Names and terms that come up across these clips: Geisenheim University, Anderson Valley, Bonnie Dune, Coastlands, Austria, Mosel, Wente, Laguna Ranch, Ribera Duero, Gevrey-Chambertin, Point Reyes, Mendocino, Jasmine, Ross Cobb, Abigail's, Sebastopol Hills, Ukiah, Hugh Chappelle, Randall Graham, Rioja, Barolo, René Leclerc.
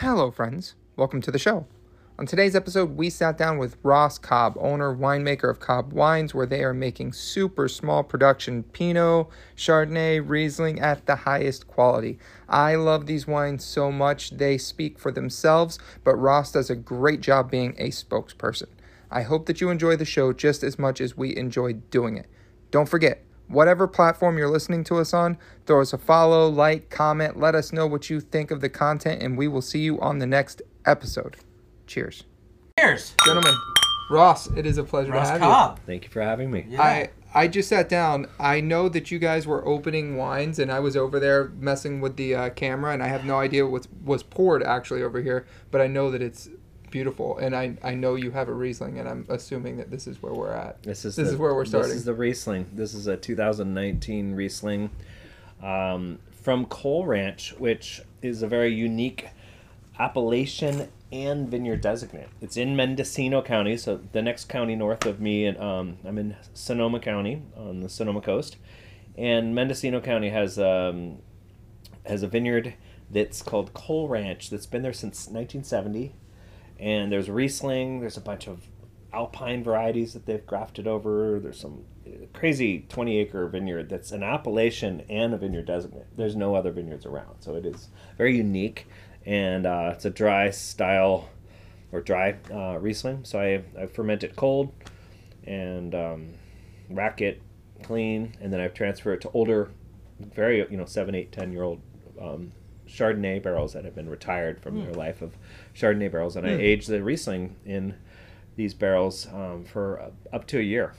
Hello friends, welcome to the show. On today's episode, we sat down with Ross Cobb, owner, winemaker of Cobb Wines, where they are making super small production Pinot, Chardonnay, Riesling at the highest quality. I love these wines so much, they speak for themselves, but Ross does a great job being a spokesperson. I hope that you enjoy the show just as much as we enjoyed doing it. Don't forget, whatever platform you're listening to us on, throw us a follow, like, comment, let us know what you think of the content, and we will see you on the next episode. Cheers. Cheers. Gentlemen, Ross, it is a pleasure to have Cobb. You. Thank you for having me. Yeah. I just sat down. I know that you guys were opening wines, and I was over there messing with the camera, and I have no idea what was poured actually over here, but I know that it's beautiful, and I know you have a Riesling, and I'm assuming that this is where we're at. This is where we're starting. This is the Riesling. This is a 2019 Riesling from Cole Ranch, which is a very unique appellation and vineyard designate. It's in Mendocino County, so the next county north of me, and I'm in Sonoma County on the Sonoma Coast, and Mendocino County has a vineyard that's called Cole Ranch that's been there since 1970. And there's Riesling, there's a bunch of alpine varieties that they've grafted over. There's some crazy 20-acre vineyard that's an appellation and a vineyard designate. There's no other vineyards around. So it is very unique, and it's a dry style, or dry Riesling. So I ferment it cold and rack it clean, and then I transfer it to older, very 7, 8, 10-year-old Chardonnay barrels that have been retired from their life of Chardonnay barrels, and I age the Riesling in these barrels for up to a year.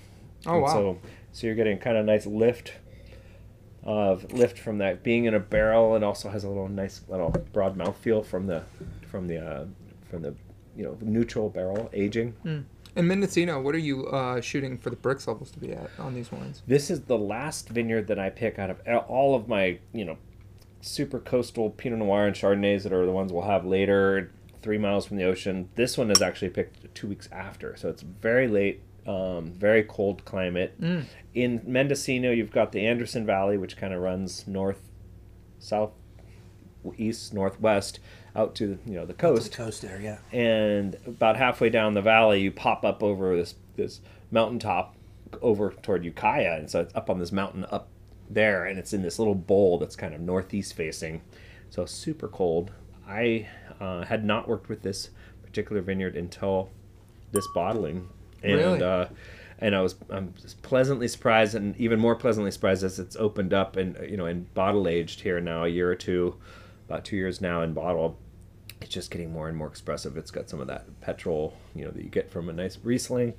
Oh, and wow! So you're getting kind of nice lift from that being in a barrel. It also has a little nice little broad mouthfeel from the neutral barrel aging. Mm. And Mendocino, what are you shooting for the Brix levels to be at on these wines? This is the last vineyard that I pick out of all of my super coastal Pinot Noir and Chardonnays that are the ones we'll have later, 3 miles from the ocean. This one is actually picked 2 weeks after, so it's very late, very cold climate. Mm. In Mendocino, you've got the Anderson Valley, which kind of runs southeast, northwest, out to the coast. The coast there, yeah. And about halfway down the valley, you pop up over this mountaintop over toward Ukiah, and so it's up on this mountain up there, and it's in this little bowl that's kind of northeast facing, so super cold. I had not worked with this particular vineyard until this bottling, and really? And I'm just pleasantly surprised, and even more pleasantly surprised as it's opened up and and bottle aged here now a year or two, about 2 years now in bottle. It's just getting more and more expressive. It's got some of that petrol that you get from a nice Riesling.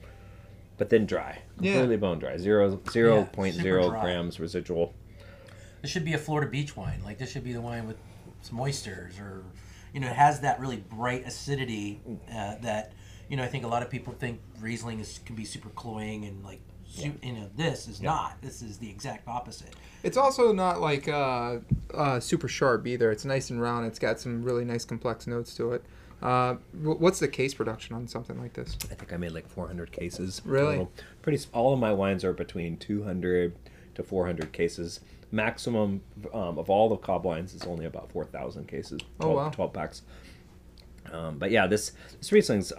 But then dry, completely bone dry, 0.0 grams residual. This should be a Florida beach wine. Like, this should be the wine with some oysters, or it has that really bright acidity that I think a lot of people think Riesling can be super cloying and like. Yeah. This is not. This is the exact opposite. It's also not like super sharp either. It's nice and round. It's got some really nice complex notes to it. What's the case production on something like this? I think I made like 400 cases. Really? Total. All of my wines are between 200 to 400 cases. Maximum of all the Cobb wines is only about 4,000 cases. 12 packs. But yeah, this Riesling's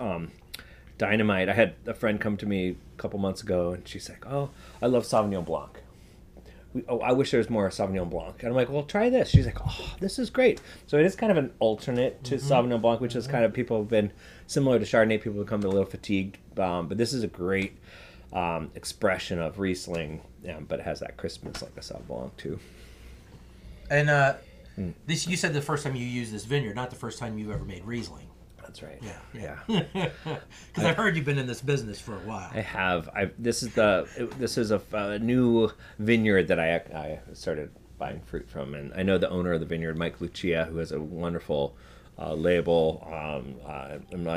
dynamite. I had a friend come to me a couple months ago, and she's like, "Oh, I love Sauvignon Blanc. I wish there was more Sauvignon Blanc." And I'm like, "Well, try this." She's like, "Oh, this is great." So it is kind of an alternate to Sauvignon Blanc, which is kind of, people have been similar to Chardonnay. People have come a little fatigued, but this is a great expression of Riesling, but it has that crispness like a Sauvignon Blanc too. And this, you said the first time you used this vineyard, not the first time you ever made Riesling. That's right. Yeah. Because I've heard you've been in this business for a while. I have. This is a new vineyard that I started buying fruit from, and I know the owner of the vineyard, Mike Lucia, who has a wonderful label.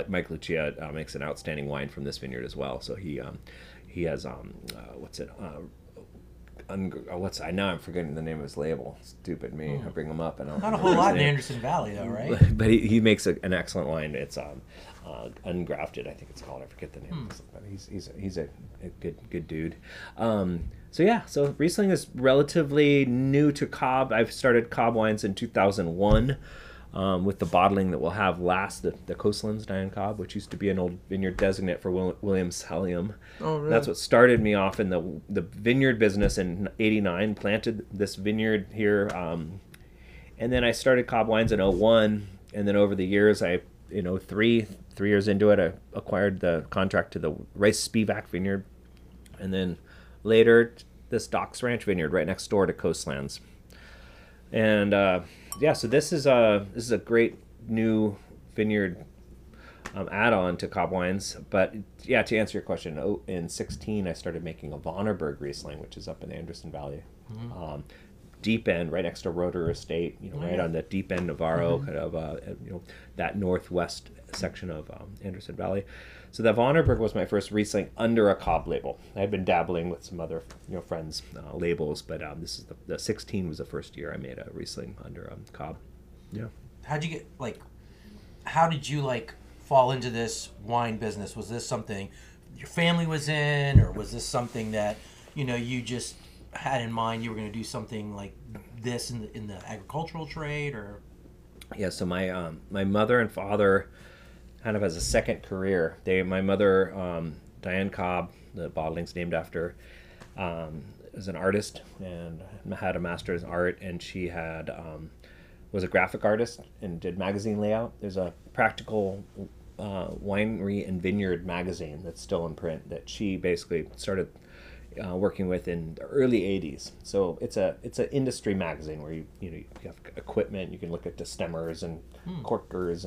Mike Lucia makes an outstanding wine from this vineyard as well. So he has now I'm forgetting the name of his label. Stupid me. I bring him up and I'll not a whole lot in Anderson Valley though, right? But he makes an excellent wine. It's ungrafted, I think it's called. I forget the name. But he's a good dude. So Riesling is relatively new to Cobb. I've started Cobb Wines in 2001. with the bottling that we'll have last, the Coastlands Diane Cobb, which used to be an old vineyard designate for Williams Selyem. Oh, really? That's what started me off in the vineyard business in '89, planted this vineyard here. And then I started Cobb Wines in 01. And then over the years, I, in 03, 3 years into it, I acquired the contract to the Rice Spivak vineyard. And then later, this Docks Ranch vineyard right next door to Coastlands. And, yeah, so this is a great new vineyard add-on to Cobb Wines. But yeah, to answer your question, in 2016 I started making a Vonnerberg Riesling, which is up in the Anderson Valley, deep end, right next to Rotor Estate. Right on the deep end Navarro, kind of that northwest section of Anderson Valley. So that Vonnerberg was my first Riesling under a Cobb label. I had been dabbling with some other friends' labels, but this is the 2016 was the first year I made a Riesling under Cobb. Yeah. How did you fall into this wine business? Was this something your family was in, or was this something that you just had in mind you were going to do something like this in the agricultural trade, or? Yeah. So my mother and father, kind of as a second career. My mother, Diane Cobb, the bottling's named after, is an artist and had a master's in art, and she had was a graphic artist and did magazine layout. There's a practical winery and vineyard magazine that's still in print that she basically started working with in the early '80s. So it's an industry magazine where you have equipment, you can look at destemmers and corkers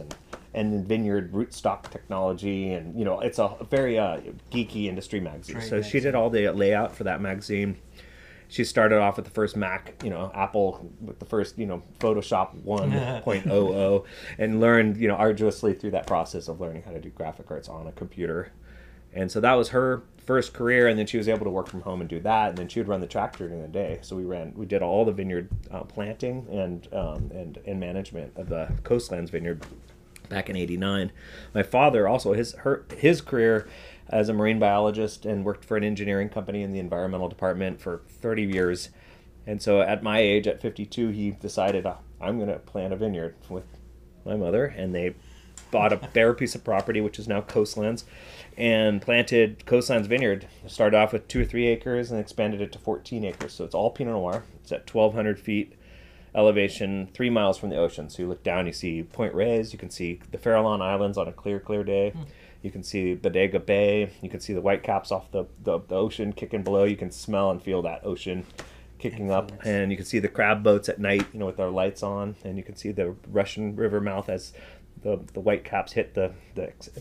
and vineyard rootstock technology, and it's a very geeky industry magazine. Right, so She did all the layout for that magazine. She started off with the first Mac, Apple, with the first, Photoshop 1.00, and learned, arduously through that process of learning how to do graphic arts on a computer. And so that was her first career, and then she was able to work from home and do that, and then she would run the tractor during the day. So we did all the vineyard planting and management of the Coastlands vineyard back in '89. My father also, his career as a marine biologist, and worked for an engineering company in the environmental department for 30 years. And so at my age, at 52, he decided, I'm going to plant a vineyard with my mother, and they bought a bare piece of property, which is now Coastlands, and planted Coastlands Vineyard. It started off with 2 or 3 acres and expanded it to 14 acres. So it's all Pinot Noir. It's at 1,200 feet elevation, 3 miles from the ocean. So you look down, you see Point Reyes, you can see the Farallon Islands on a clear day. You can see Bodega Bay, you can see the white caps off the ocean kicking below. You can smell and feel that ocean kicking up, and you can see the crab boats at night, with their lights on, and you can see the Russian river mouth as the white caps hit the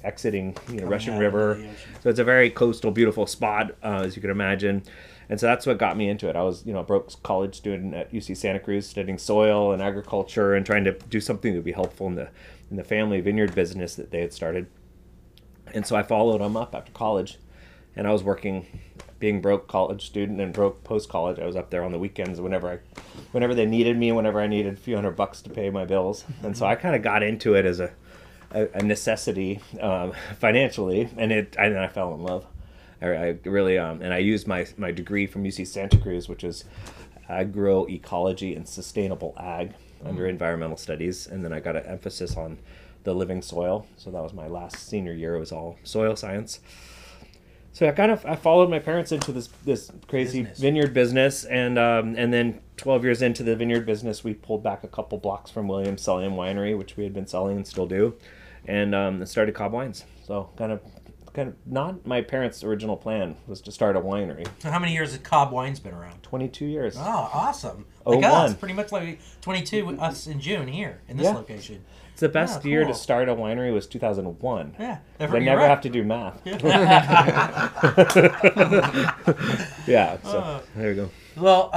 exiting Russian river. So it's a very coastal, beautiful spot, as you can imagine. And so that's what got me into it. I was, a broke college student at UC Santa Cruz studying soil and agriculture and trying to do something that would be helpful in the family vineyard business that they had started. And so I followed them up after college, and I was working, being broke college student and broke post-college. I was up there on the weekends whenever they needed me, whenever I needed a few $100 to pay my bills. And so I kind of got into it as a necessity financially, and I fell in love. I really, and I used my degree from UC Santa Cruz, which is agroecology and sustainable ag under environmental studies. And then I got an emphasis on the living soil. So that was my last senior year. It was all soil science. So I followed my parents into this crazy vineyard business. And then 12 years into the vineyard business, we pulled back a couple blocks from Williams Selyem Winery, which we had been selling and still do, and started Cobb Wines. So kind of not my parents' original plan was to start a winery. So how many years has Cobb Wines been around? 22 years. Oh, awesome. Us, pretty much like 22 with us in June here in this location. It's the best year to start a winery was 2001. Yeah. They never have to do math. Yeah, so there we go. Well,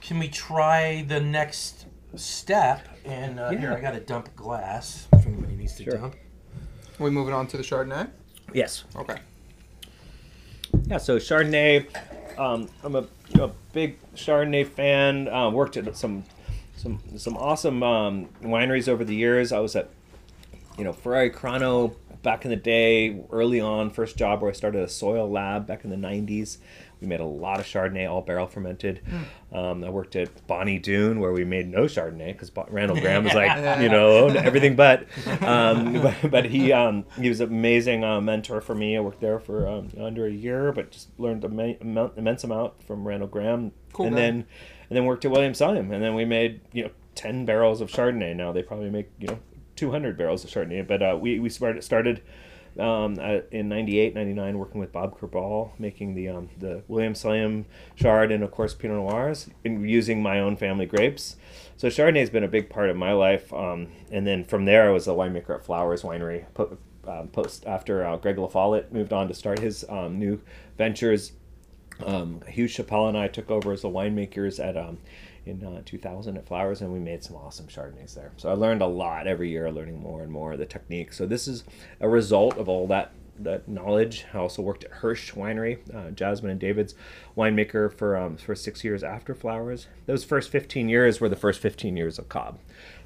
can we try the next step? And here, I got to dump glass if anybody needs to dump. Are we moving on to the Chardonnay? Yes. Okay. Yeah, so Chardonnay, I'm a big Chardonnay fan. Worked at some awesome wineries over the years. I was at you know, Ferrari Crono back in the day, early on, first job where I started a soil lab back in the 90s. We made a lot of Chardonnay, all barrel fermented. I worked at Bonnie Dune where we made no Chardonnay because Randall Graham was like, you know, everything but he was an amazing mentor for me. I worked there for under a year, but just learned an immense amount from Randall Graham. Cool, and then worked at Williams Selyem, and then we made, you know, 10 barrels of Chardonnay. Now they probably make, you know, 200 barrels of Chardonnay, but we started in 98, 99, working with Bob Kerbal, making the Williams Selyem Chard and, of course, Pinot Noirs, and using my own family grapes. So Chardonnay has been a big part of my life. And then from there, I was a winemaker at Flowers Winery. After Greg Lafollette moved on to start his new ventures, Hugh Chappelle and I took over as the winemakers at in 2000 at Flowers, and we made some awesome Chardonnays there. So I learned a lot every year, learning more and more of the technique. So this is a result of all that knowledge. I also worked at Hirsch Winery, Jasmine and David's winemaker for 6 years after Flowers. Those first 15 years were the first 15 years of Cobb.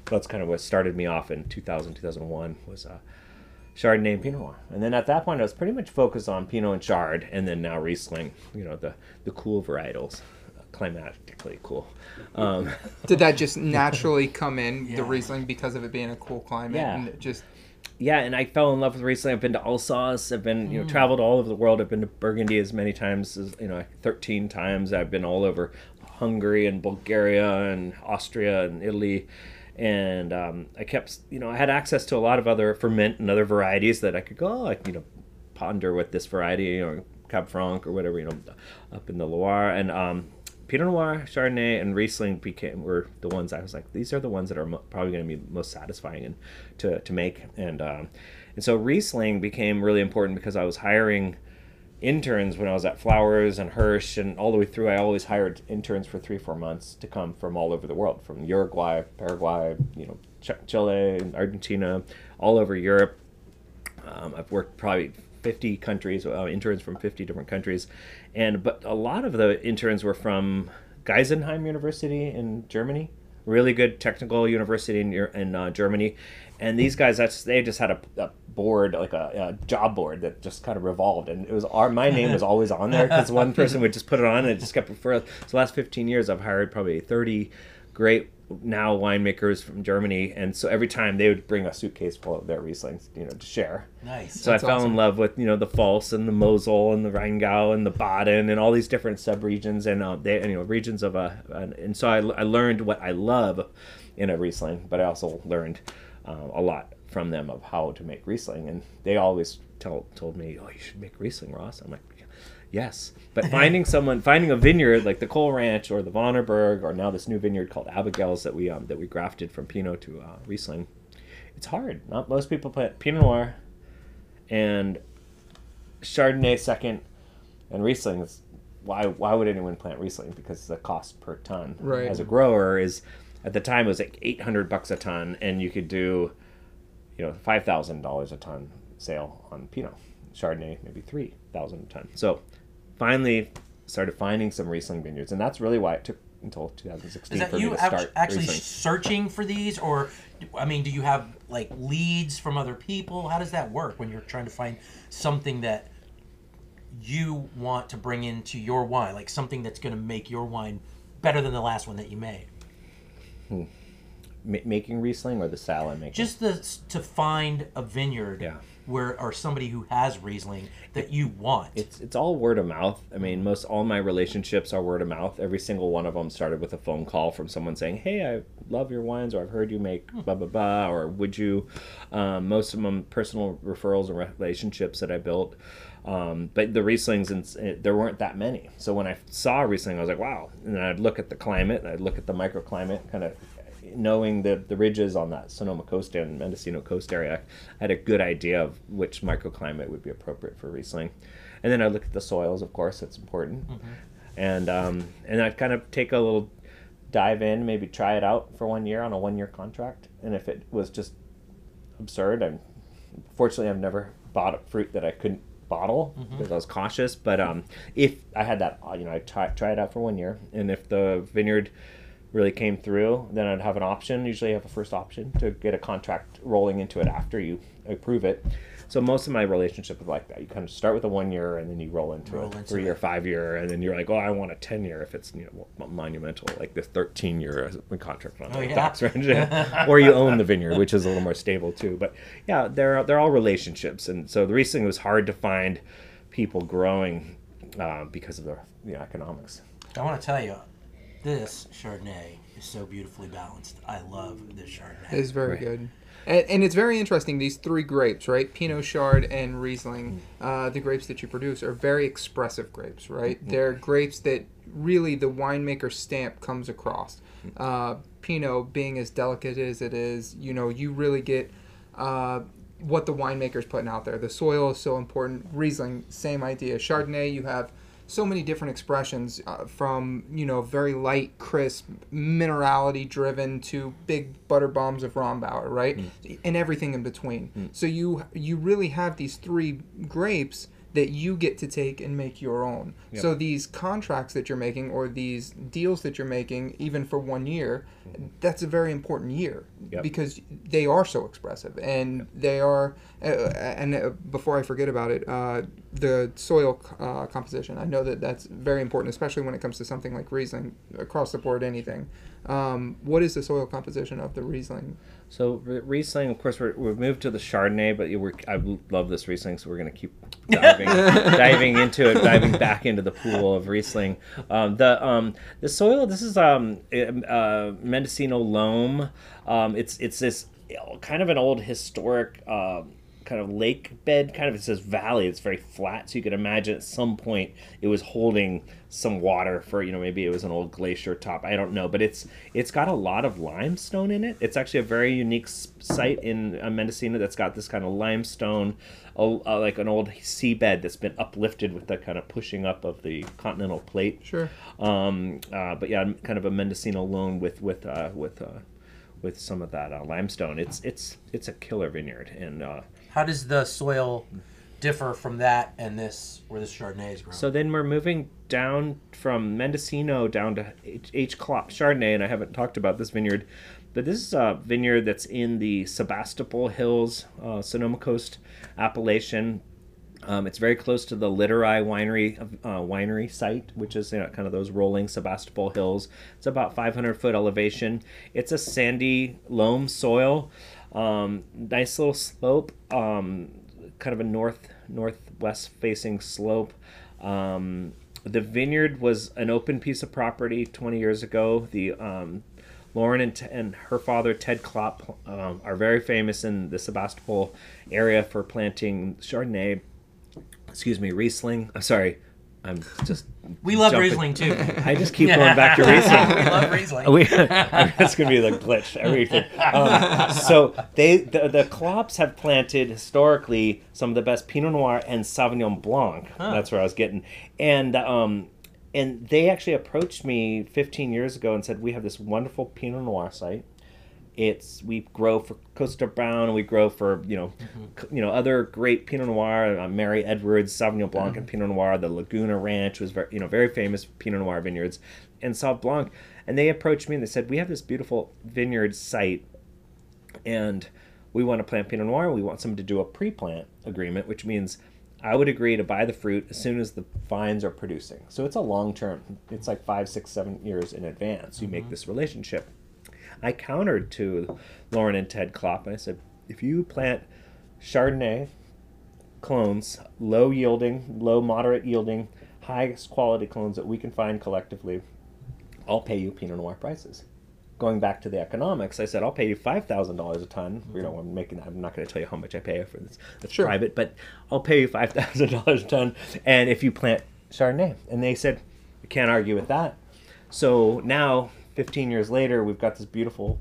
So that's kind of what started me off in 2000, 2001 was Chardonnay and Pinot Noir. And then at that point, I was pretty much focused on Pinot and Chard, and then now Riesling, you know, the cool varietals. Climatically cool. Did that just naturally come in, yeah, the Riesling, because of it being a cool climate? Yeah. And just... yeah, and I fell in love with Riesling. I've been to Alsace. I've been, you know, traveled all over the world. I've been to Burgundy as many times as, you know, 13 times. I've been all over Hungary and Bulgaria and Austria and Italy. And I kept, you know, I had access to a lot of other ferment and other varieties that I could go, you know, ponder with this variety or Cab Franc or whatever, you know, up in the Loire. And Pinot Noir, Chardonnay, and Riesling were the ones I was like, these are the ones that are probably going to be most satisfying and to make. And so Riesling became really important because I was hiring interns when I was at Flowers and Hirsch, and all the way through I always hired interns for 3 or 4 months to come from all over the world, from Uruguay, Paraguay, you know, Chile, Argentina, all over Europe. I've worked probably 50 countries, interns from 50 different countries. But a lot of the interns were from Geisenheim University in Germany, really good technical university in Germany. And these guys, they just had a board, like a job board that just kind of revolved. And it was my name was always on there because one person would just put it on, and it just kept referring. So the last 15 years, I've hired probably 30 great now winemakers from Germany, and so every time they would bring a suitcase full of their Rieslings, you know, to share. Nice. So I fell in love with, you know, the Pfalz and the Mosel and the Rheingau and the Baden and all these different subregions and so I learned what I love in a Riesling, but I also learned a lot from them of how to make Riesling, and they always told me, oh, you should make Riesling, Ross. I'm like, yes, but finding a vineyard like the Cole Ranch or the Vonnerberg, or now this new vineyard called Abigail's that we grafted from Pinot to Riesling, it's hard. Not most people plant Pinot Noir and Chardonnay second, and Riesling is why would anyone plant Riesling? Because the cost per ton, right, as a grower is, at the time it was like $800 a ton, and you could do, you know, $5,000 a ton sale on Pinot. Chardonnay maybe 3,000 a ton. So finally started finding some Riesling vineyards, and that's really why it took until 2016 for me to start actually Riesling. Searching for these, or I mean, do you have like leads from other people? How does that work when you're trying to find something that you want to bring into your wine, like something that's going to make your wine better than the last one that you made? Making Riesling or the salad making? Just to find a vineyard, yeah, where, or somebody who has Riesling that you want. It's all word of mouth. I mean, most all my relationships are word of mouth. Every single one of them started with a phone call from someone saying, hey, I love your wines, or I've heard you make blah, blah, blah, or would you? Most of them personal referrals and relationships that I built. But the Rieslings, there weren't that many. So when I saw Riesling, I was like, wow. And then I'd look at the climate, I'd look at the microclimate, kind of knowing the ridges on that Sonoma Coast and Mendocino Coast area, I had a good idea of which microclimate would be appropriate for Riesling. And then I look at the soils, of course, that's important. Mm-hmm. And I'd kind of take a little dive in, maybe try it out for 1 year on a 1-year contract. And if it was just absurd, fortunately I've never bought a fruit that I couldn't bottle, mm-hmm, because I was cautious. But if I had that, you know, I try it out for 1 year, and if the vineyard really came through, then I'd have an option. Usually I have a first option to get a contract rolling into it after you approve it. So most of my relationship is like that. You kind of start with a 1 year and then you roll into a 3 year, 5 year, and then you're like, oh, I want a 10 year if it's, you know, monumental, like this 13 year contract on Docks Ranch, or you own the vineyard, which is a little more stable too. But yeah, they're all relationships, and so the reason it was hard to find people growing because of the economics. I want to tell you, this Chardonnay is so beautifully balanced. I love this Chardonnay. It's very good. And it's very interesting, these three grapes, right? Pinot, Chard, and Riesling, the grapes that you produce are very expressive grapes, right? They're grapes that really the winemaker stamp comes across. Pinot being as delicate as it is, you know, you really get what the winemaker's putting out there. The soil is so important. Riesling, same idea. Chardonnay, you have so many different expressions from, you know, very light, crisp, minerality driven to big butter bombs of Rombauer, right? And everything in between. So you really have these three grapes that you get to take and make your own. So these contracts that you're making, or these deals that you're making, even for 1 year, that's a very important year because they are so expressive, and they are, and before I forget about it, the soil composition. I know that that's very important, especially when it comes to something like Riesling, across the board, anything. What is the soil composition of the Riesling? So Riesling, of course, we've moved to the Chardonnay, but I love this Riesling, so we're going to keep diving back into the pool of Riesling. The soil, this is Mendocino loam. It's this kind of an old historic kind of lake bed, kind of, it's this valley. It's very flat, so you could imagine at some point it was holding some water for, you know, maybe it was an old glacier top, I don't know, but it's got a lot of limestone in it. It's actually a very unique site in Mendocino that's got this kind of limestone, like an old seabed that's been uplifted with the kind of pushing up of the continental plate. But yeah, kind of a Mendocino loam with some of that limestone. It's a killer vineyard. And how does the soil differ from that and this, where this Chardonnay is grown? So then we're moving down from Mendocino down to H. Klopp Chardonnay, and I haven't talked about this vineyard, but this is a vineyard that's in the Sebastopol Hills, Sonoma Coast appellation. It's very close to the Literai winery site, which is, you know, kind of those rolling Sebastopol Hills. It's about 500 foot elevation. It's a sandy loam soil, nice little slope, kind of a northwest facing slope. The vineyard was an open piece of property 20 years ago. The Lauren and her father, Ted Klopp, are very famous in the Sebastopol area for planting Chardonnay. Riesling. I'm sorry. We love Riesling too. I just keep going back to Riesling. We love Riesling. That's gonna be like glitch everything. So the Klopps have planted historically some of the best Pinot Noir and Sauvignon Blanc. That's where I was getting, and they actually approached me 15 years ago and said, "We have this wonderful Pinot Noir site. We grow for Costa Brown, and we grow for, you know, other great Pinot Noir, Mary Edwards, Sauvignon Blanc, and Pinot Noir. The Laguna Ranch was very famous Pinot Noir vineyards, and Sauv Blanc." And they approached me and they said, "We have this beautiful vineyard site, and we want to plant Pinot Noir. We want someone to do a pre-plant agreement, which means I would agree to buy the fruit as soon as the vines are producing. So it's a long term. It's like 5, 6, 7 years in advance. You make this relationship." I countered to Lauren and Ted Klopp, and I said, if you plant Chardonnay clones, moderate yielding, highest quality clones that we can find collectively, I'll pay you Pinot Noir prices. Going back to the economics, I said, I'll pay you $5,000 a ton. You know, I'm not going to tell you how much I pay for this. That's private, but I'll pay you $5,000 a ton. And if you plant Chardonnay. And they said, we can't argue with that. So now, 15 years later, we've got this beautiful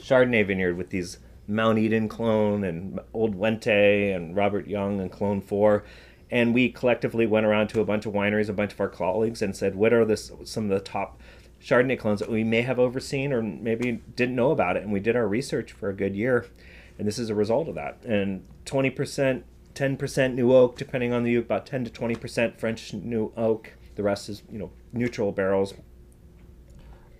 Chardonnay vineyard with these Mount Eden clone and Old Wente and Robert Young and Clone 4. And we collectively went around to a bunch of wineries, a bunch of our colleagues, and said, what are some of the top Chardonnay clones that we may have overseen or maybe didn't know about it? And we did our research for a good year. And this is a result of that. And 20%, 10% new oak, depending on the oak, about 10 to 20% French new oak. The rest is, neutral barrels.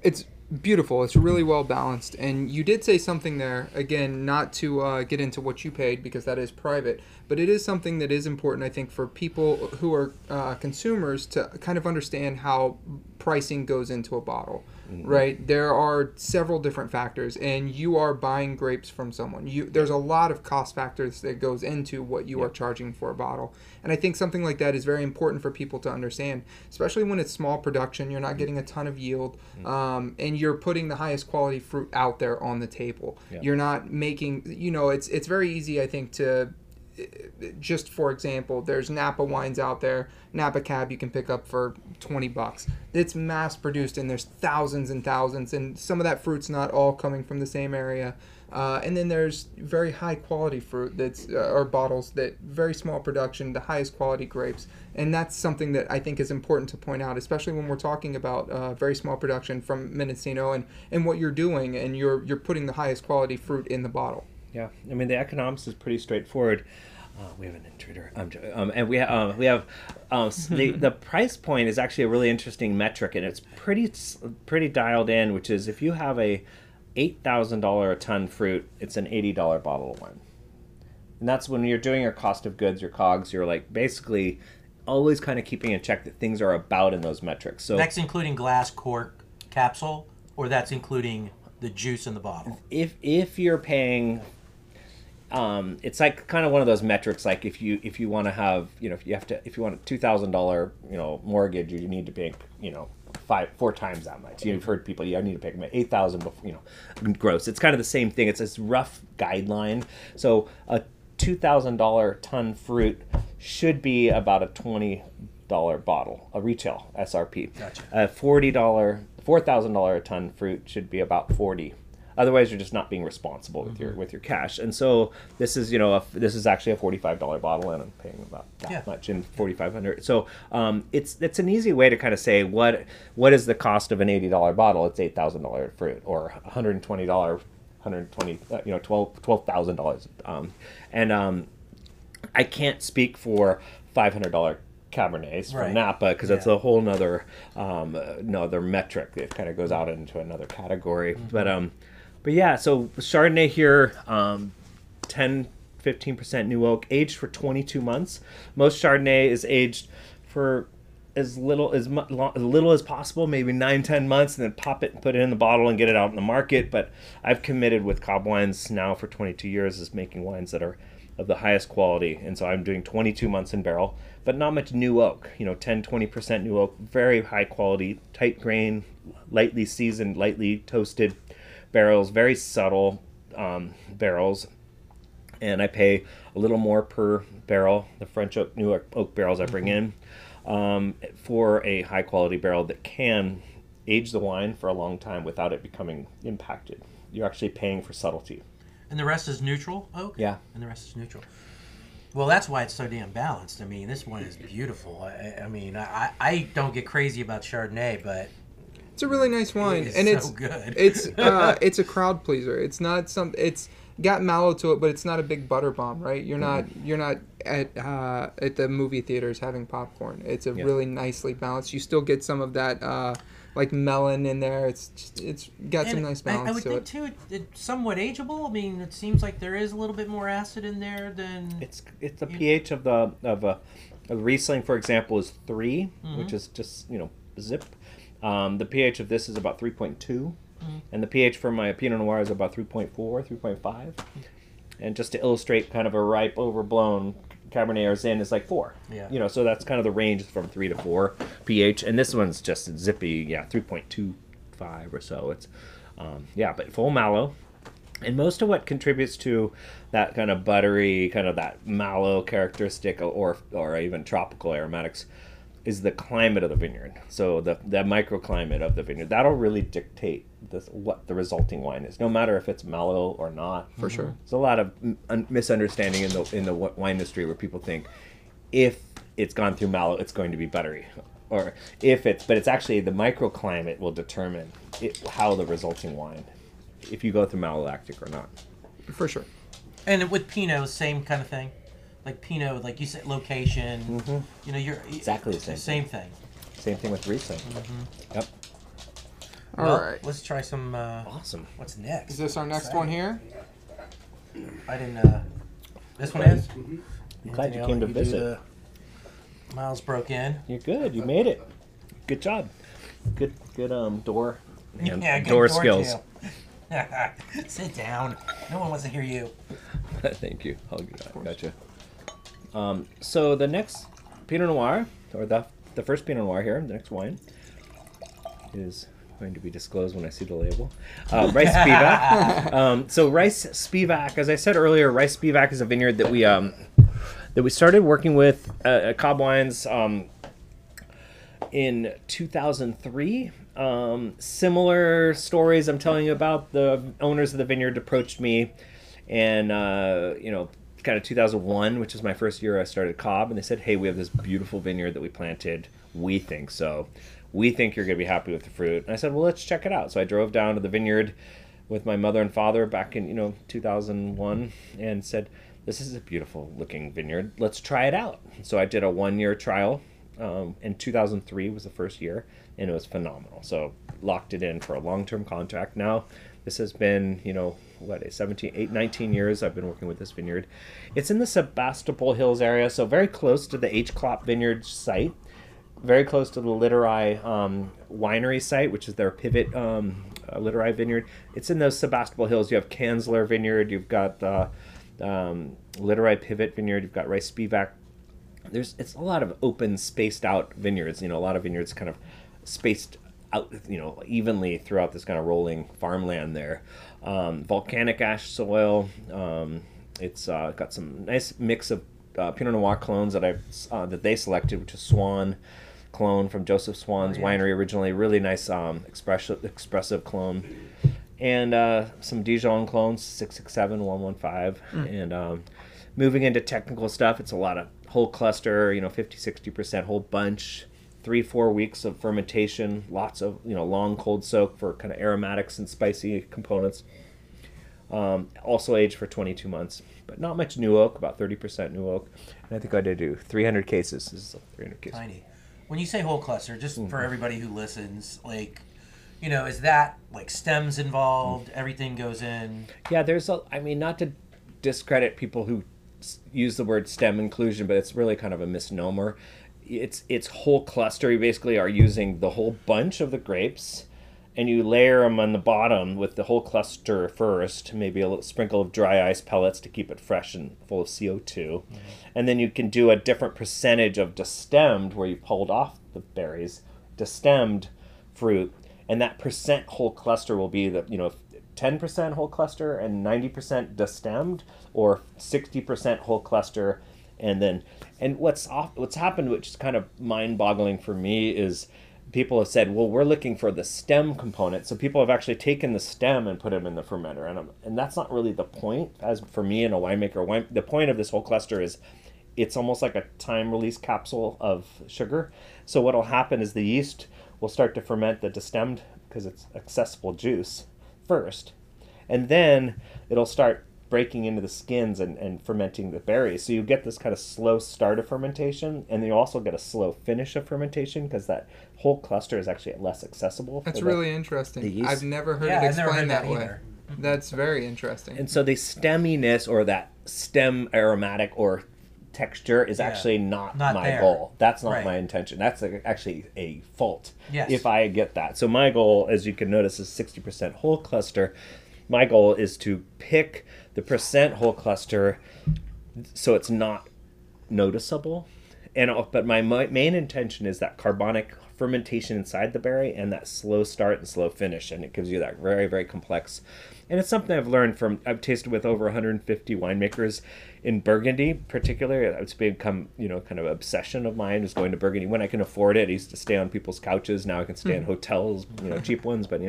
It's beautiful. It's really well balanced. And you did say something there, again, not to get into what you paid because that is private, but it is something that is important, I think, for people who are consumers to kind of understand how pricing goes into a bottle, right? There are several different factors, and you are buying grapes from someone. There's a lot of cost factors that goes into what you are charging for a bottle. And I think something like that is very important for people to understand, especially when it's small production. You're not getting a ton of yield, and you're putting the highest quality fruit out there on the table. You're not making, you know, it's very easy, I think, to just, for example, there's Napa wines out there. Napa Cab you can pick up for $20. It's mass produced, and there's thousands and thousands, and some of that fruit's not all coming from the same area. And then there's very high quality fruit that's or bottles that very small production, the highest quality grapes, and that's something that I think is important to point out, especially when we're talking about very small production from Mendocino and what you're doing, and you're putting the highest quality fruit in the bottle. Yeah, I mean, the economics is pretty straightforward. We have an intruder. And we have the price point is actually a really interesting metric, and it's pretty dialed in, which is if you have a $8,000 a ton fruit, it's an $80 bottle of wine. And that's when you're doing your cost of goods, your COGS, you're like basically always kind of keeping in check that things are about in those metrics. So that's including glass, cork, capsule, or that's including the juice in the bottle. If you're paying it's like kind of one of those metrics, like if you want to have, you know, if you want a $2,000, you know, mortgage, you need to pay, you know, four times that much. You've heard people, I need to pay 8,000 before, you know, gross. It's kind of the same thing. It's this rough guideline. So a $2,000 ton fruit should be about a $20 bottle, a retail SRP. Gotcha. A $4,000 a ton fruit should be about 40. Otherwise, you're just not being responsible with your cash. And so this is, you know, this is actually a $45 bottle, and I'm paying about that much in $4,500. So it's an easy way to kind of say what is the cost of an $80 bottle? It's $8,000 fruit, or $12,000. I can't speak for $500 Cabernets from Napa, because that's a whole nother another metric that kind of goes out into another category. But yeah, so Chardonnay here, 10-15% new oak, aged for 22 months. Most Chardonnay is aged for as little as possible, maybe 9-10 months, and then pop it and put it in the bottle and get it out in the market. But I've committed with Cobb Wines now for 22 years is making wines that are of the highest quality, and so I'm doing 22 months in barrel, but not much new oak, you know, 10-20% new oak, very high quality, tight grain, lightly seasoned, lightly toasted barrels, very subtle barrels, and I pay a little more per barrel, the French oak, new oak barrels I bring in, for a high quality barrel that can age the wine for a long time without it becoming impacted. You're actually paying for subtlety. And the rest is neutral oak? Yeah. And the rest is neutral. Well, that's why it's so damn balanced. I mean, this one is beautiful. I mean, I don't get crazy about Chardonnay, but it's a really nice wine, and it's so good. It's a crowd pleaser. It's not some. It's got mallow to it, but it's not a big butter bomb, right? You're not at the movie theaters having popcorn. It's a really nicely balanced. You still get some of that like melon in there. It's got some nice balance. I would think too, it's somewhat ageable. I mean, it seems like there is a little bit more acid in there than it's the pH of the Riesling, for example, is 3, which is just, you know, zip. The pH of this is about 3.2, and the pH for my Pinot Noir is about 3.4, 3.5, and just to illustrate kind of a ripe, overblown Cabernet or Zin is like 4. You know, so that's kind of the range from 3 to 4 pH, and this one's just zippy, 3.25 or so. It's but full mallow, and most of what contributes to that kind of buttery, kind of that mallow characteristic, or even tropical aromatics, is the climate of the vineyard. So the microclimate of the vineyard, that'll really dictate what the resulting wine is, no matter if it's mallow or not. For sure. There's a lot of misunderstanding in the wine industry where people think if it's gone through mallow, it's going to be buttery, or but it's actually the microclimate will determine how the resulting wine, if you go through malolactic or not. For sure. And with Pinot, same kind of thing. Like Pinot, like you said, location. You know, you're exactly the same thing. Same thing with Riesling. Yep. All right. Let's try some. Awesome. What's next? Is this our next one here? I didn't. This one is. I'm glad you came to visit. Miles broke in. You're good. You made it. Good job. Good. Door skills. Sit down. No one wants to hear you. Thank you. I'll get that. Gotcha. So the next Pinot Noir, or the first Pinot Noir here, the next wine, is going to be disclosed when I see the label. Rice Spivak. So Rice Spivak, as I said earlier, Rice Spivak is a vineyard that we started working with at Cobb Wines in 2003. Similar stories I'm telling you about. The owners of the vineyard approached me, and kind of 2001, which is my first year I started Cobb, and they said, "Hey, we have this beautiful vineyard that we planted. We think so. We think you're going to be happy with the fruit." And I said, "Well, let's check it out." So I drove down to the vineyard with my mother and father back in 2001, and said, "This is a beautiful looking vineyard. Let's try it out." So I did a 1-year trial, and 2003 was the first year, and it was phenomenal. So locked it in for a long-term contract. Now this has been 19 years I've been working with this vineyard. It's in the Sebastopol Hills area, so very close to the H. Klopp Vineyard site, very close to the Literi winery site, which is their pivot Literi vineyard. It's in those Sebastopol Hills. You have Kanzler Vineyard, you've got the Literi Pivot Vineyard, you've got Rice Spivak. It's a lot of open, spaced out vineyards, a lot of vineyards kind of spaced out, evenly throughout this kind of rolling farmland there. Volcanic ash soil. It's got some nice mix of Pinot Noir clones that they selected, which is Swan clone from Joseph Swan's winery originally. Really nice expressive clone, and some Dijon clones, 667, 115, and moving into technical stuff. It's a lot of whole cluster, 50-60% whole bunch. 3-4 weeks of fermentation, lots of long cold soak for kind of aromatics and spicy components. Also aged for 22 months, but not much new oak, about 30% new oak. And I think I did do 300 cases. This is 300 cases. Tiny. When you say whole cluster, just for everybody who listens, is that stems involved? Everything goes in. Yeah, not to discredit people who use the word stem inclusion, but it's really kind of a misnomer. It's whole cluster. You basically are using the whole bunch of the grapes, and you layer them on the bottom with the whole cluster first, maybe a little sprinkle of dry ice pellets to keep it fresh and full of CO2. Mm-hmm. And then you can do a different percentage of destemmed, where you pulled off the berries, destemmed fruit, and that percent whole cluster will be 10% whole cluster and 90% destemmed, or 60% whole cluster. And what's happened, which is kind of mind-boggling for me, is people have said, "Well, we're looking for the stem component." So people have actually taken the stem and put them in the fermenter, and that's not really the point. As for me and a winemaker, the point of this whole cluster is, it's almost like a time-release capsule of sugar. So what'll happen is the yeast will start to ferment the destemmed, because it's accessible juice first, and then it'll start breaking into the skins and fermenting the berries. So you get this kind of slow start of fermentation, and you also get a slow finish of fermentation, because that whole cluster is actually less accessible. That's really interesting. I've never heard it explained that way. That's very interesting. And so the stemminess, or that stem aromatic or texture, is actually not my goal. That's not my intention. That's actually a fault, if I get that. So my goal, as you can notice, is 60% whole cluster. My goal is to pick the percent whole cluster so it's not noticeable. But my main intention is that carbonic fermentation inside the berry, and that slow start and slow finish. And it gives you that very, very complex. And it's something I've learned I've tasted with over 150 winemakers in Burgundy, particularly. It's become, kind of an obsession of mine, is going to Burgundy when I can afford it. I used to stay on people's couches. Now I can stay in hotels, cheap ones, but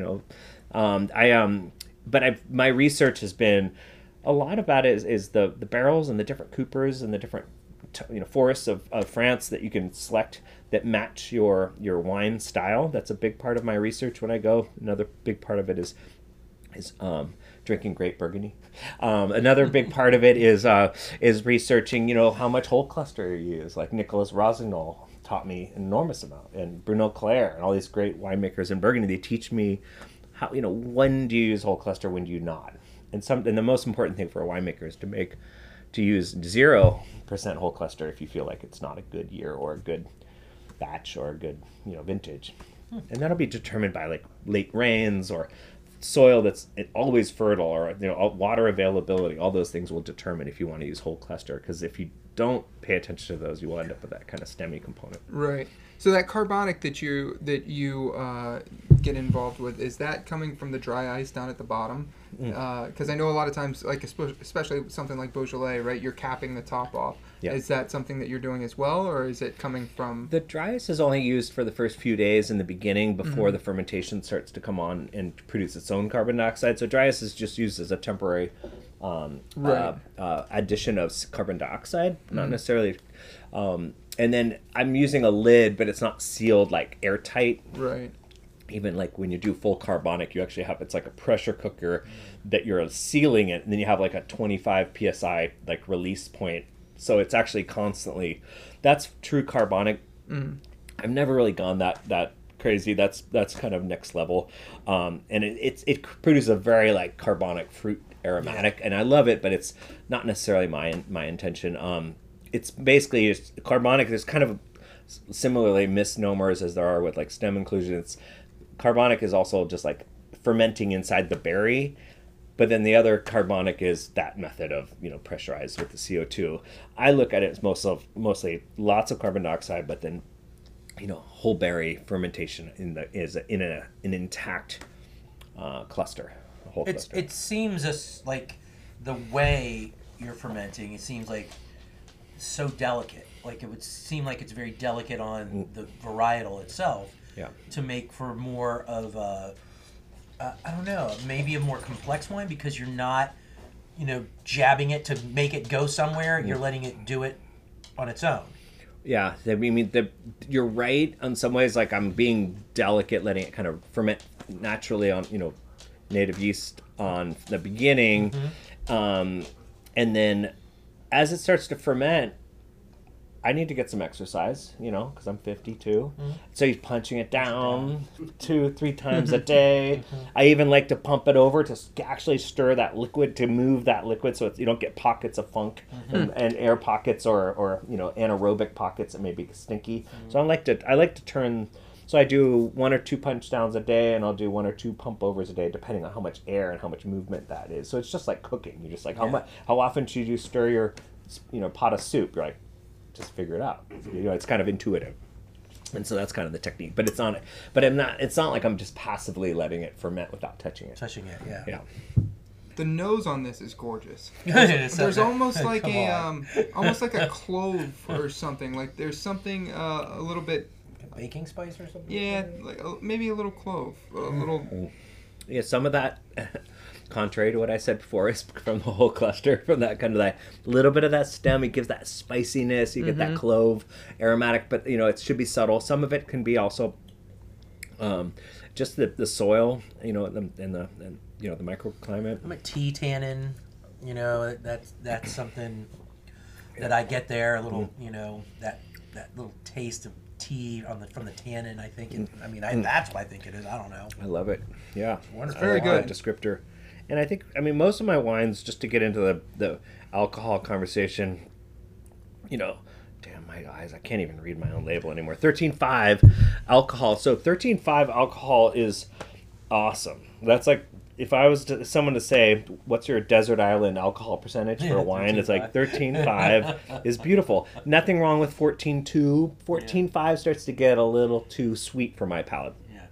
But my research has been, a lot about it is the barrels and the different coopers and the different forests of France that you can select that match your wine style. That's a big part of my research when I go. Another big part of it is drinking great Burgundy. Another big part of it is researching how much whole cluster you use, like Nicolas Rossignol taught me an enormous amount. And Bruno Claire and all these great winemakers in Burgundy, they teach me how, you know, when do you use whole cluster, when do you not? And the most important thing for a winemaker is to use 0% whole cluster if you feel like it's not a good year or a good batch or a good, you know, vintage. And that'll be determined by like late rains or soil that's always fertile, or, you know, water availability. All those things will determine if you want to use whole cluster, because if you don't pay attention to those, you will end up with that kind of stemmy component. Right. So that carbonic that you get involved with, is that coming from the dry ice down at the bottom? Because I know a lot of times, like especially something like Beaujolais, right? You're capping the top off. Yeah. Is that something that you're doing as well, or is it coming from... The dry ice is only used for the first few days in the beginning before the fermentation starts to come on and produce its own carbon dioxide. So dry ice is just used as a temporary addition of carbon dioxide, not necessarily... and then I'm using a lid, but it's not sealed like airtight. Right. Even like when you do full carbonic, you actually have, it's like a pressure cooker that you're sealing it, and then you have like a 25 PSI like release point. So it's actually constantly, that's true carbonic. I've never really gone that crazy. That's kind of next level. And it produces a very like carbonic fruit aromatic, and I love it, but it's not necessarily my intention. It's basically just carbonic. There's kind of similarly misnomers as there are with like stem inclusion. It's carbonic is also just like fermenting inside the berry, but then the other carbonic is that method of, you know, pressurized with the CO2. I look at it as mostly lots of carbon dioxide, but then, you know, whole berry fermentation in an intact cluster. Cluster. It seems as like the way you're fermenting, it seems like so delicate. Like it would seem like it's very delicate on the varietal itself to make for more of a, I don't know, maybe a more complex wine, because you're not, you know, jabbing it to make it go somewhere. You're letting it do it on its own. Yeah, I mean, you're right in some ways. Like I'm being delicate, letting it kind of ferment naturally on, you know, native yeast on the beginning. And then as it starts to ferment, I need to get some exercise, you know, because I'm 52. So he's punching it down 2-3 times a day. I even like to pump it over to actually stir that liquid, to move that liquid, so you don't get pockets of funk and air pockets or you know, anaerobic pockets that may be stinky. So I like to turn. So I do 1 or 2 punch downs a day, and I'll do 1 or 2 pump overs a day, depending on how much air and how much movement that is. So it's just like cooking. You're just like, how often should you stir your, you know, pot of soup? You're like, just figure it out. You know, it's kind of intuitive, and so that's kind of the technique. But it's on it. But I'm not. It's not like I'm just passively letting it ferment without touching it. Yeah. The nose on this is gorgeous. There's almost like a almost like a clove or something. Like there's something a little bit. Baking spice or something? Yeah, like maybe a little clove, a little. Yeah, some of that, contrary to what I said before, is from the whole cluster. From that kind of that little bit of that stem, it gives that spiciness. You get that clove aromatic, but you know it should be subtle. Some of it can be also, just the soil, you know, and you know the microclimate. I'm a tea tannin, you know, that's something that I get there. A little, you know, that little taste of tea from the tannin, I think. And, I mean, that's what I think it is. I don't know. I love it. Yeah. It's wonderful. Very good descriptor. And I think, I mean, most of my wines, just to get into the alcohol conversation, you know, damn my eyes, I can't even read my own label anymore. 13.5 alcohol. So 13.5 alcohol is awesome. That's like, if I was someone to say, what's your desert island alcohol percentage for a wine? It's like 13.5 is beautiful. Nothing wrong with 14.2. 14.5 starts to get a little too sweet for my palate. Yeah.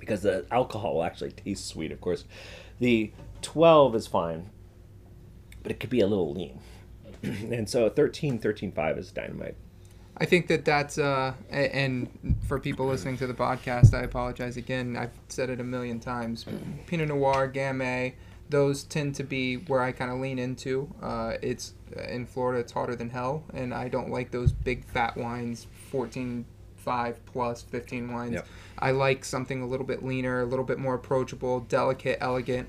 Because the alcohol will actually taste sweet, of course. The 12 is fine, but it could be a little lean. And so 13.5 is dynamite. I think that's, and for people listening to the podcast, I apologize again. I've said it a million times. Pinot Noir, Gamay, those tend to be where I kind of lean into. It's in Florida, it's hotter than hell, and I don't like those big fat wines, 14.5 plus 15 wines. Yep. I like something a little bit leaner, a little bit more approachable, delicate, elegant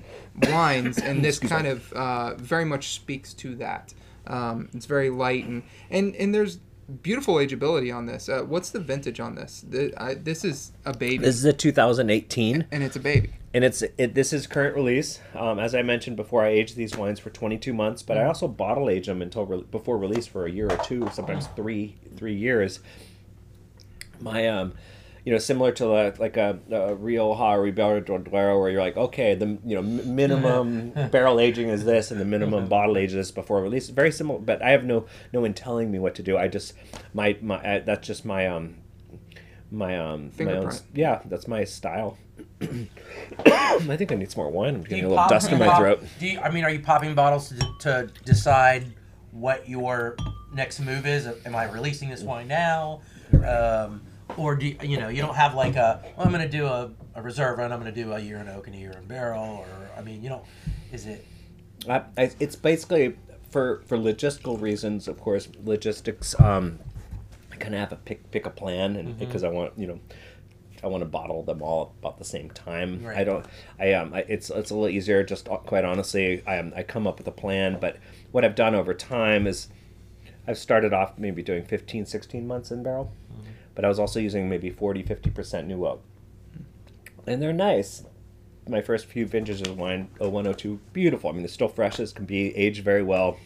wines, and this kind of very much speaks to that. It's very light, and there's beautiful ageability on this. What's the vintage on this? This is a baby. This is a 2018. And it's a baby. And this is current release. As I mentioned before, I aged these wines for 22 months, but I also bottle age them until before release for a year or two, sometimes three years. My you know, similar to like a Rioja or Ribera Duero, where you're like, okay, the minimum barrel aging is this, and the minimum bottle age is this before release. Very similar, but I have no one telling me what to do. I just that's just my my own, yeah, that's my style. I think I need some more wine. I'm getting a little dust in my throat. I mean, are you popping bottles to decide what your next move is? Am I releasing this wine now? Or do you don't have like I'm going to do a reserve run, I'm going to do a year in oak and a year in barrel, or is it? It's basically for logistical reasons, of course, logistics. I kind of have to pick a plan, and because I want to bottle them all about the same time. Right. It's a little easier. Just quite honestly, I come up with a plan, but what I've done over time is I've started off maybe doing 15, 16 months in barrel. Mm-hmm. But I was also using maybe 40-50% new oak. And they're nice. My first few vintages of wine, 01, 02, beautiful. I mean, they're still fresh as can be, aged very well.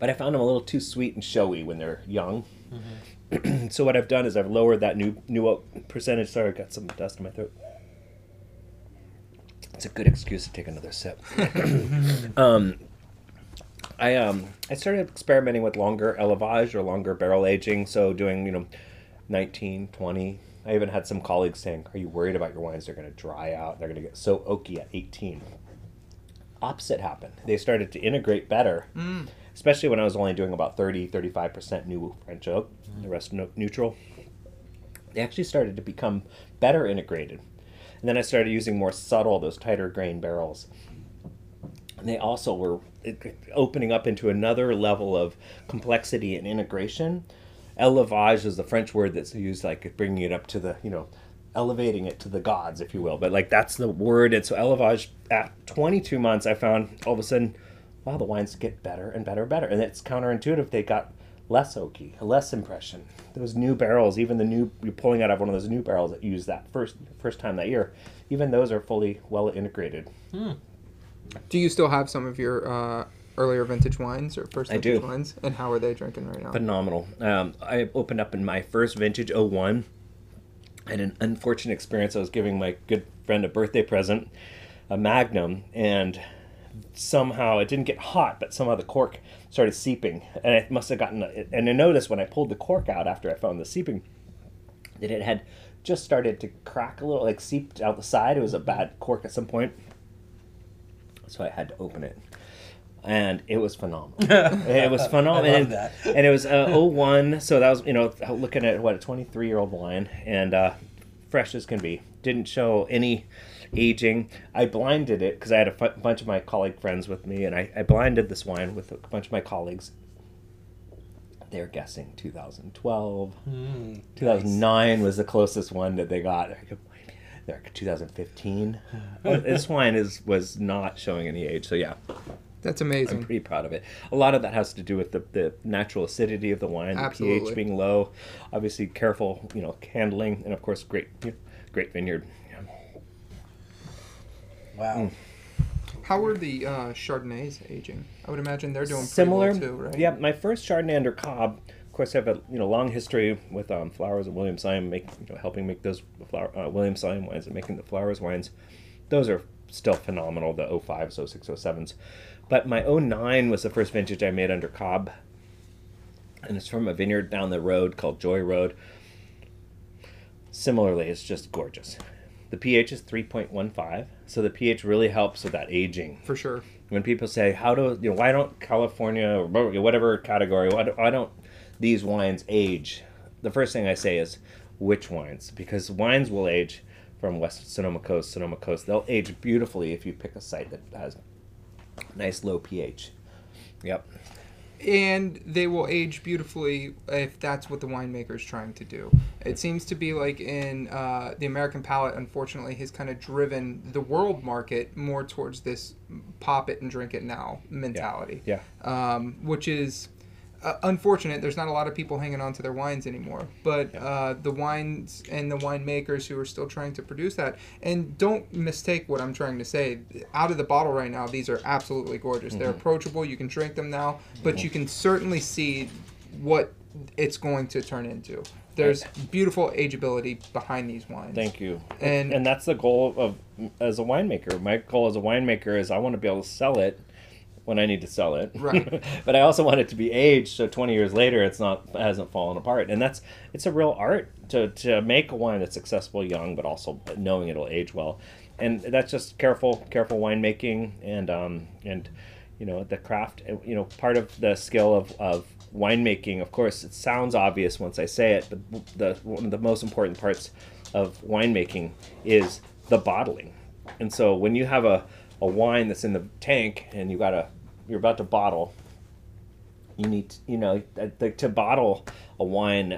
But I found them a little too sweet and showy when they're young. Mm-hmm. So what I've done is I've lowered that new oak percentage. Sorry, I got some dust in my throat. It's a good excuse to take another sip. I started experimenting with longer élevage or longer barrel aging, so doing 19, 20. I even had some colleagues saying, "Are you worried about your wines? They're going to dry out. They're going to get so oaky at 18." Opposite happened. They started to integrate better, especially when I was only doing about 30-35% new French oak, the rest neutral. They actually started to become better integrated, and then I started using more subtle, those tighter grain barrels. And they also were opening up into another level of complexity and integration. Élevage is the French word that's used, like bringing it up to the, elevating it to the gods, if you will. But like that's the word. And so élevage at 22 months, I found all of a sudden, wow, the wines get better and better and better. And it's counterintuitive. They got less oaky, less impression. Those new barrels, even the new, you're pulling out of one of those new barrels that you used that first time that year, even those are fully well integrated. Mm. Do you still have some of your earlier vintage wines or first vintage wines? And how are they drinking right now? Phenomenal. I opened up in my first vintage, 01. I had an unfortunate experience. I was giving my good friend a birthday present, a Magnum, and somehow it didn't get hot, but somehow the cork started seeping. And I must have gotten, and I noticed when I pulled the cork out after I found the seeping, that it had just started to crack a little, like seeped out the side. It was a bad cork at some point. So I had to open it, and it was phenomenal. It was phenomenal. I love that. And it was 01, so that was looking at what a 23-year-old wine, and fresh as can be. Didn't show any aging. I blinded it because I had a bunch of my colleague friends with me, and I blinded this wine with a bunch of my colleagues. They're guessing 2012, 2009 was the closest one that they got. 2015. This wine was not showing any age, so yeah. That's amazing. I'm pretty proud of it. A lot of that has to do with the natural acidity of the wine, absolutely. The pH being low, obviously careful, handling, and of course, great vineyard. Yeah. Wow. Mm. How were the Chardonnays aging? I would imagine they're doing similar, pretty well too, right? Yeah, my first Chardonnay under Cobb. Of course, I have a long history with Flowers and Williams Selyem, helping make those Williams Selyem wines and making the Flowers wines. Those are still phenomenal, the 05s, 06, 07s. But my 09 was the first vintage I made under Cobb, and it's from a vineyard down the road called Joy Road. Similarly, it's just gorgeous. The pH is 3.15, so the pH really helps with that aging. For sure. When people say, why don't California or whatever category, why don't these wines age? The first thing I say is, which wines? Because wines will age from West Sonoma Coast. They'll age beautifully if you pick a site that has nice low pH. Yep. And they will age beautifully if that's what the winemaker is trying to do. It seems to be like in the American palate, unfortunately, has kind of driven the world market more towards this pop it and drink it now mentality. Yeah. Which is unfortunate. There's not a lot of people hanging on to their wines anymore, but the wines and the winemakers who are still trying to produce that. And don't mistake what I'm trying to say. Out of the bottle right now, these are absolutely gorgeous. Mm-hmm. They're approachable. You can drink them now, but you can certainly see what it's going to turn into. There's beautiful ageability behind these wines. Thank you. And that's the goal of as a winemaker. My goal as a winemaker is I want to be able to sell it when I need to sell it. Right. But I also want it to be aged so 20 years later it hasn't fallen apart. And that's it's a real art to make a wine that's accessible young but also knowing it'll age well. And that's just careful winemaking and you know, the craft, you know, part of the skill of winemaking, of course, it sounds obvious once I say it, but one of the most important parts of winemaking is the bottling. And so when you have a wine that's in the tank and you're about to bottle, you need, you know, to bottle a wine,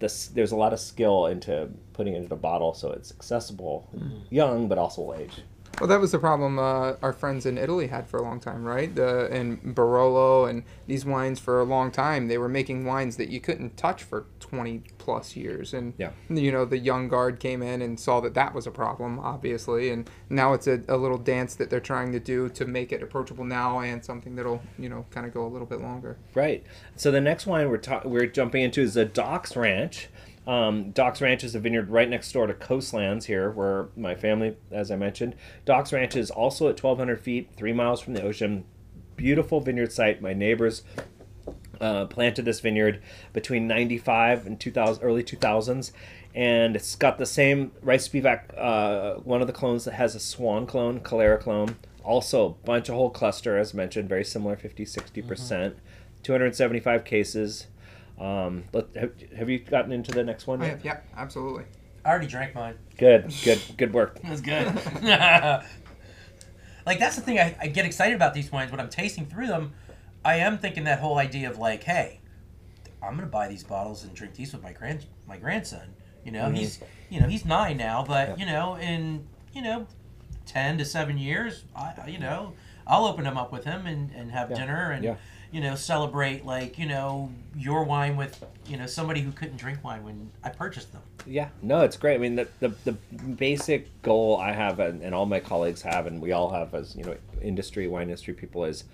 there's a lot of skill into putting it into the bottle so it's accessible, young, but also will age. Well, that was the problem our friends in Italy had for a long time, right? And Barolo and these wines for a long time, they were making wines that you couldn't touch for 20-plus years. And, you know, the young guard came in and saw that that was a problem, obviously. And now it's a little dance that they're trying to do to make it approachable now and something that'll, you know, kind of go a little bit longer. Right. So the next wine we're jumping into is the Docks Ranch. Docks Ranch is a vineyard right next door to Coastlands here, where my family, as I mentioned. Docks Ranch is also at 1,200 feet, 3 miles from the ocean. Beautiful vineyard site. My neighbors planted this vineyard between 95 and 2000, early 2000s. And it's got the same Rice Spivak, one of the clones that has a Swan clone, Calera clone. Also, a whole cluster, as mentioned, very similar, 50, 60%. Mm-hmm. 275 cases. Have you gotten into the next one? I have, yeah, absolutely. I already drank mine. Good work. That's good. Like, that's the thing, I get excited about these wines. When I'm tasting through them, I am thinking that whole idea of like, hey, I'm going to buy these bottles and drink these with my grandson. You know, mm-hmm. he's 9 now, but, you know, in, 10 to 7 years, I'll open them up with him and have dinner and... Yeah. You know, celebrate like, you know, your wine with, you know, somebody who couldn't drink wine when I purchased them. Yeah, no, it's great. I mean, the basic goal I have and all my colleagues have and we all have as, you know, wine industry people is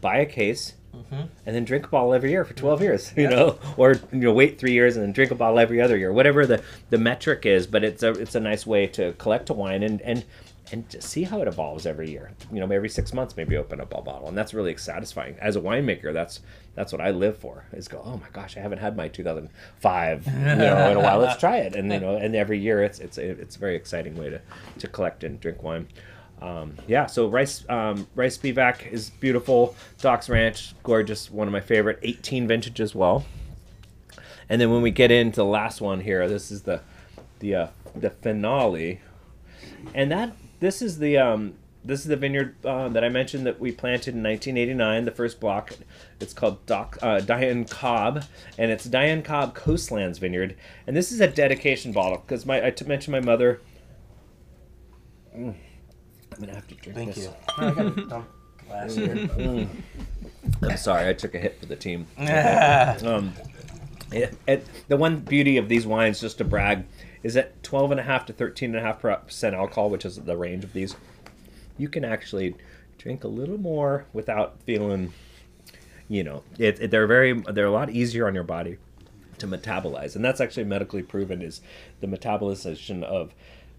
buy a case and then drink a bottle every year for 12 years, you know, or, you know, wait 3 years and then drink a bottle every other year, whatever the metric is. But it's a nice way to collect a wine and to see how it evolves every year. You know, every 6 months, maybe open up a bottle. And that's really satisfying. As a winemaker, that's what I live for, is go, oh my gosh, I haven't had my 2005, in a while. Let's try it. And, and every year it's a very exciting way to collect and drink wine. So Rice Spivak is beautiful. Docks Ranch, gorgeous. One of my favorite, 18 vintage as well. And then when we get into the last one here, this is the finale. And this is the vineyard that I mentioned that we planted in 1989, the first block. It's called Diane Cobb, and it's Diane Cobb Coastlands Vineyard. And this is a dedication bottle because I mentioned my mother. I'm gonna have to drink this. Thank you. I got a glass here. I'm sorry, I took a hit for the team. The one beauty of these wines, just to brag, is at 12.5 to 13.5% alcohol, which is the range of these. You can actually drink a little more without feeling, you know, they're a lot easier on your body to metabolize, and that's actually medically proven is the metabolization of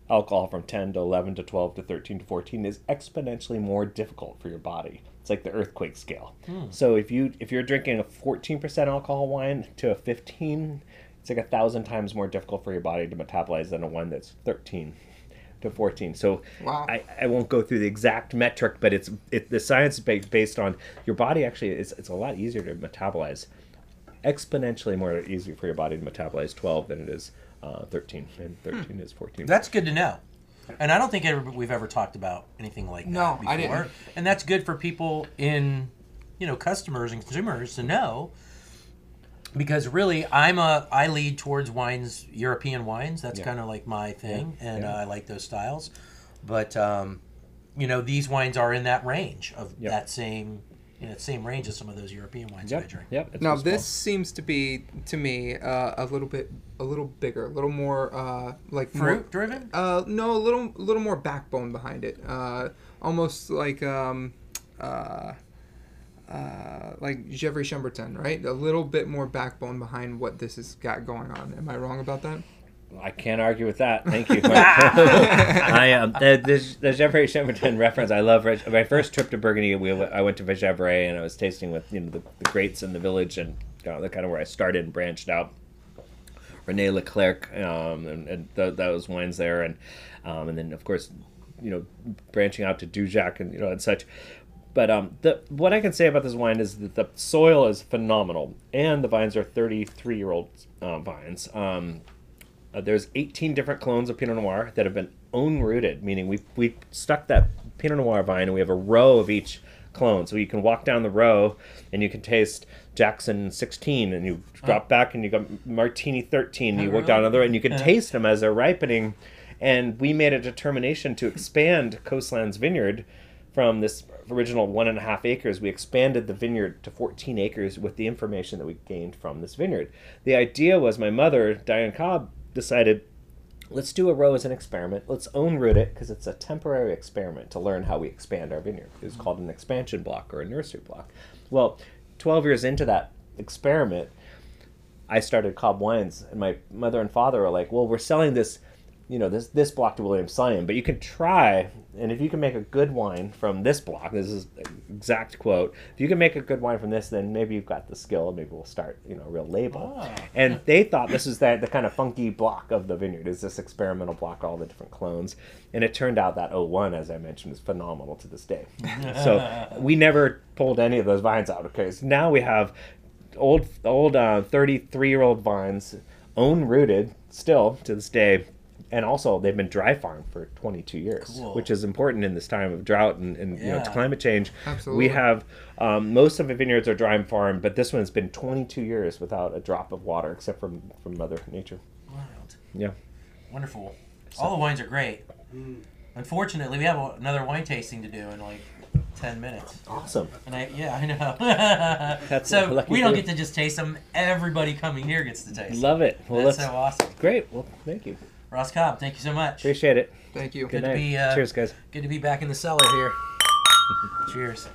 alcohol from 10 to 11 to 12 to 13 to 14 is exponentially more difficult for your body. It's like the earthquake scale. So if you're drinking a 14% alcohol wine to a 15, it's like 1,000 times more difficult for your body to metabolize than a one that's 13 to 14. So wow. I won't go through the exact metric, but the science is based on your body actually, it's a lot easier to metabolize, exponentially more easier for your body to metabolize 12 than it is 13, and 13 is 14. That's good to know. And I don't think we've ever talked about anything like that before. I didn't. And that's good for people in, you know, customers and consumers to know. Because really, I lead towards wines, European wines. That's kind of like my thing, and I like those styles. But, you know, these wines are in that range of that same in its same range as some of those European wines I drink. Yep. Now this seems to be, to me, a little bigger, a little more like fruit driven. No, a little more backbone behind it. Almost like Gevrey-Chambertin, right? A little bit more backbone behind what this has got going on. Am I wrong about that? I can't argue with that. Thank you. I am the Gevrey-Chambertin reference. I love my first trip to Burgundy. I went to Gevrey and I was tasting with the greats in the village, and that's kind of where I started and branched out. René Leclerc and those wines there, and then of course branching out to Dujac and and such. But what I can say about this wine is that the soil is phenomenal, and the vines are 33-year-old vines. There's 18 different clones of Pinot Noir that have been own-rooted, meaning we stuck that Pinot Noir vine and we have a row of each clone. So you can walk down the row and you can taste Jackson 16, and you drop back and you got Martini 13, and you walk down another and you can taste them as they're ripening. And we made a determination to expand Coastlands Vineyard from this original 1.5 acres. We expanded the vineyard to 14 acres with the information that we gained from this vineyard. The idea was my mother, Diane Cobb, decided, let's do a row as an experiment. Let's own root it because it's a temporary experiment to learn how we expand our vineyard. It was called an expansion block or a nursery block. Well, 12 years into that experiment, I started Cobb Wines, and my mother and father are like, well, we're selling this, this block to Williams Selyem, but you can try, and if you can make a good wine from this block, this is an exact quote, if you can make a good wine from this, then maybe you've got the skill, maybe we'll start, a real label. Oh. And they thought this is the kind of funky block of the vineyard, is this experimental block, all the different clones. And it turned out that 01, as I mentioned, is phenomenal to this day. So we never pulled any of those vines out, okay? So now we have old 33-year-old vines, own-rooted still to this day. And also, they've been dry farmed for 22 years, which is important in this time of drought and climate change. Absolutely. We have most of the vineyards are dry farmed, but this one's been 22 years without a drop of water, except from Mother Nature. Wild. Yeah. Wonderful. So. All the wines are great. Unfortunately, we have another wine tasting to do in 10 minutes. Awesome. And I know. That's so lucky we don't get to just taste them. Everybody coming here gets to taste. Love it. Well, that's so awesome. Great. Well, thank you. Ross Cobb, thank you so much. Appreciate it. Thank you. Good night. Cheers, guys. Good to be back in the cellar here. Cheers.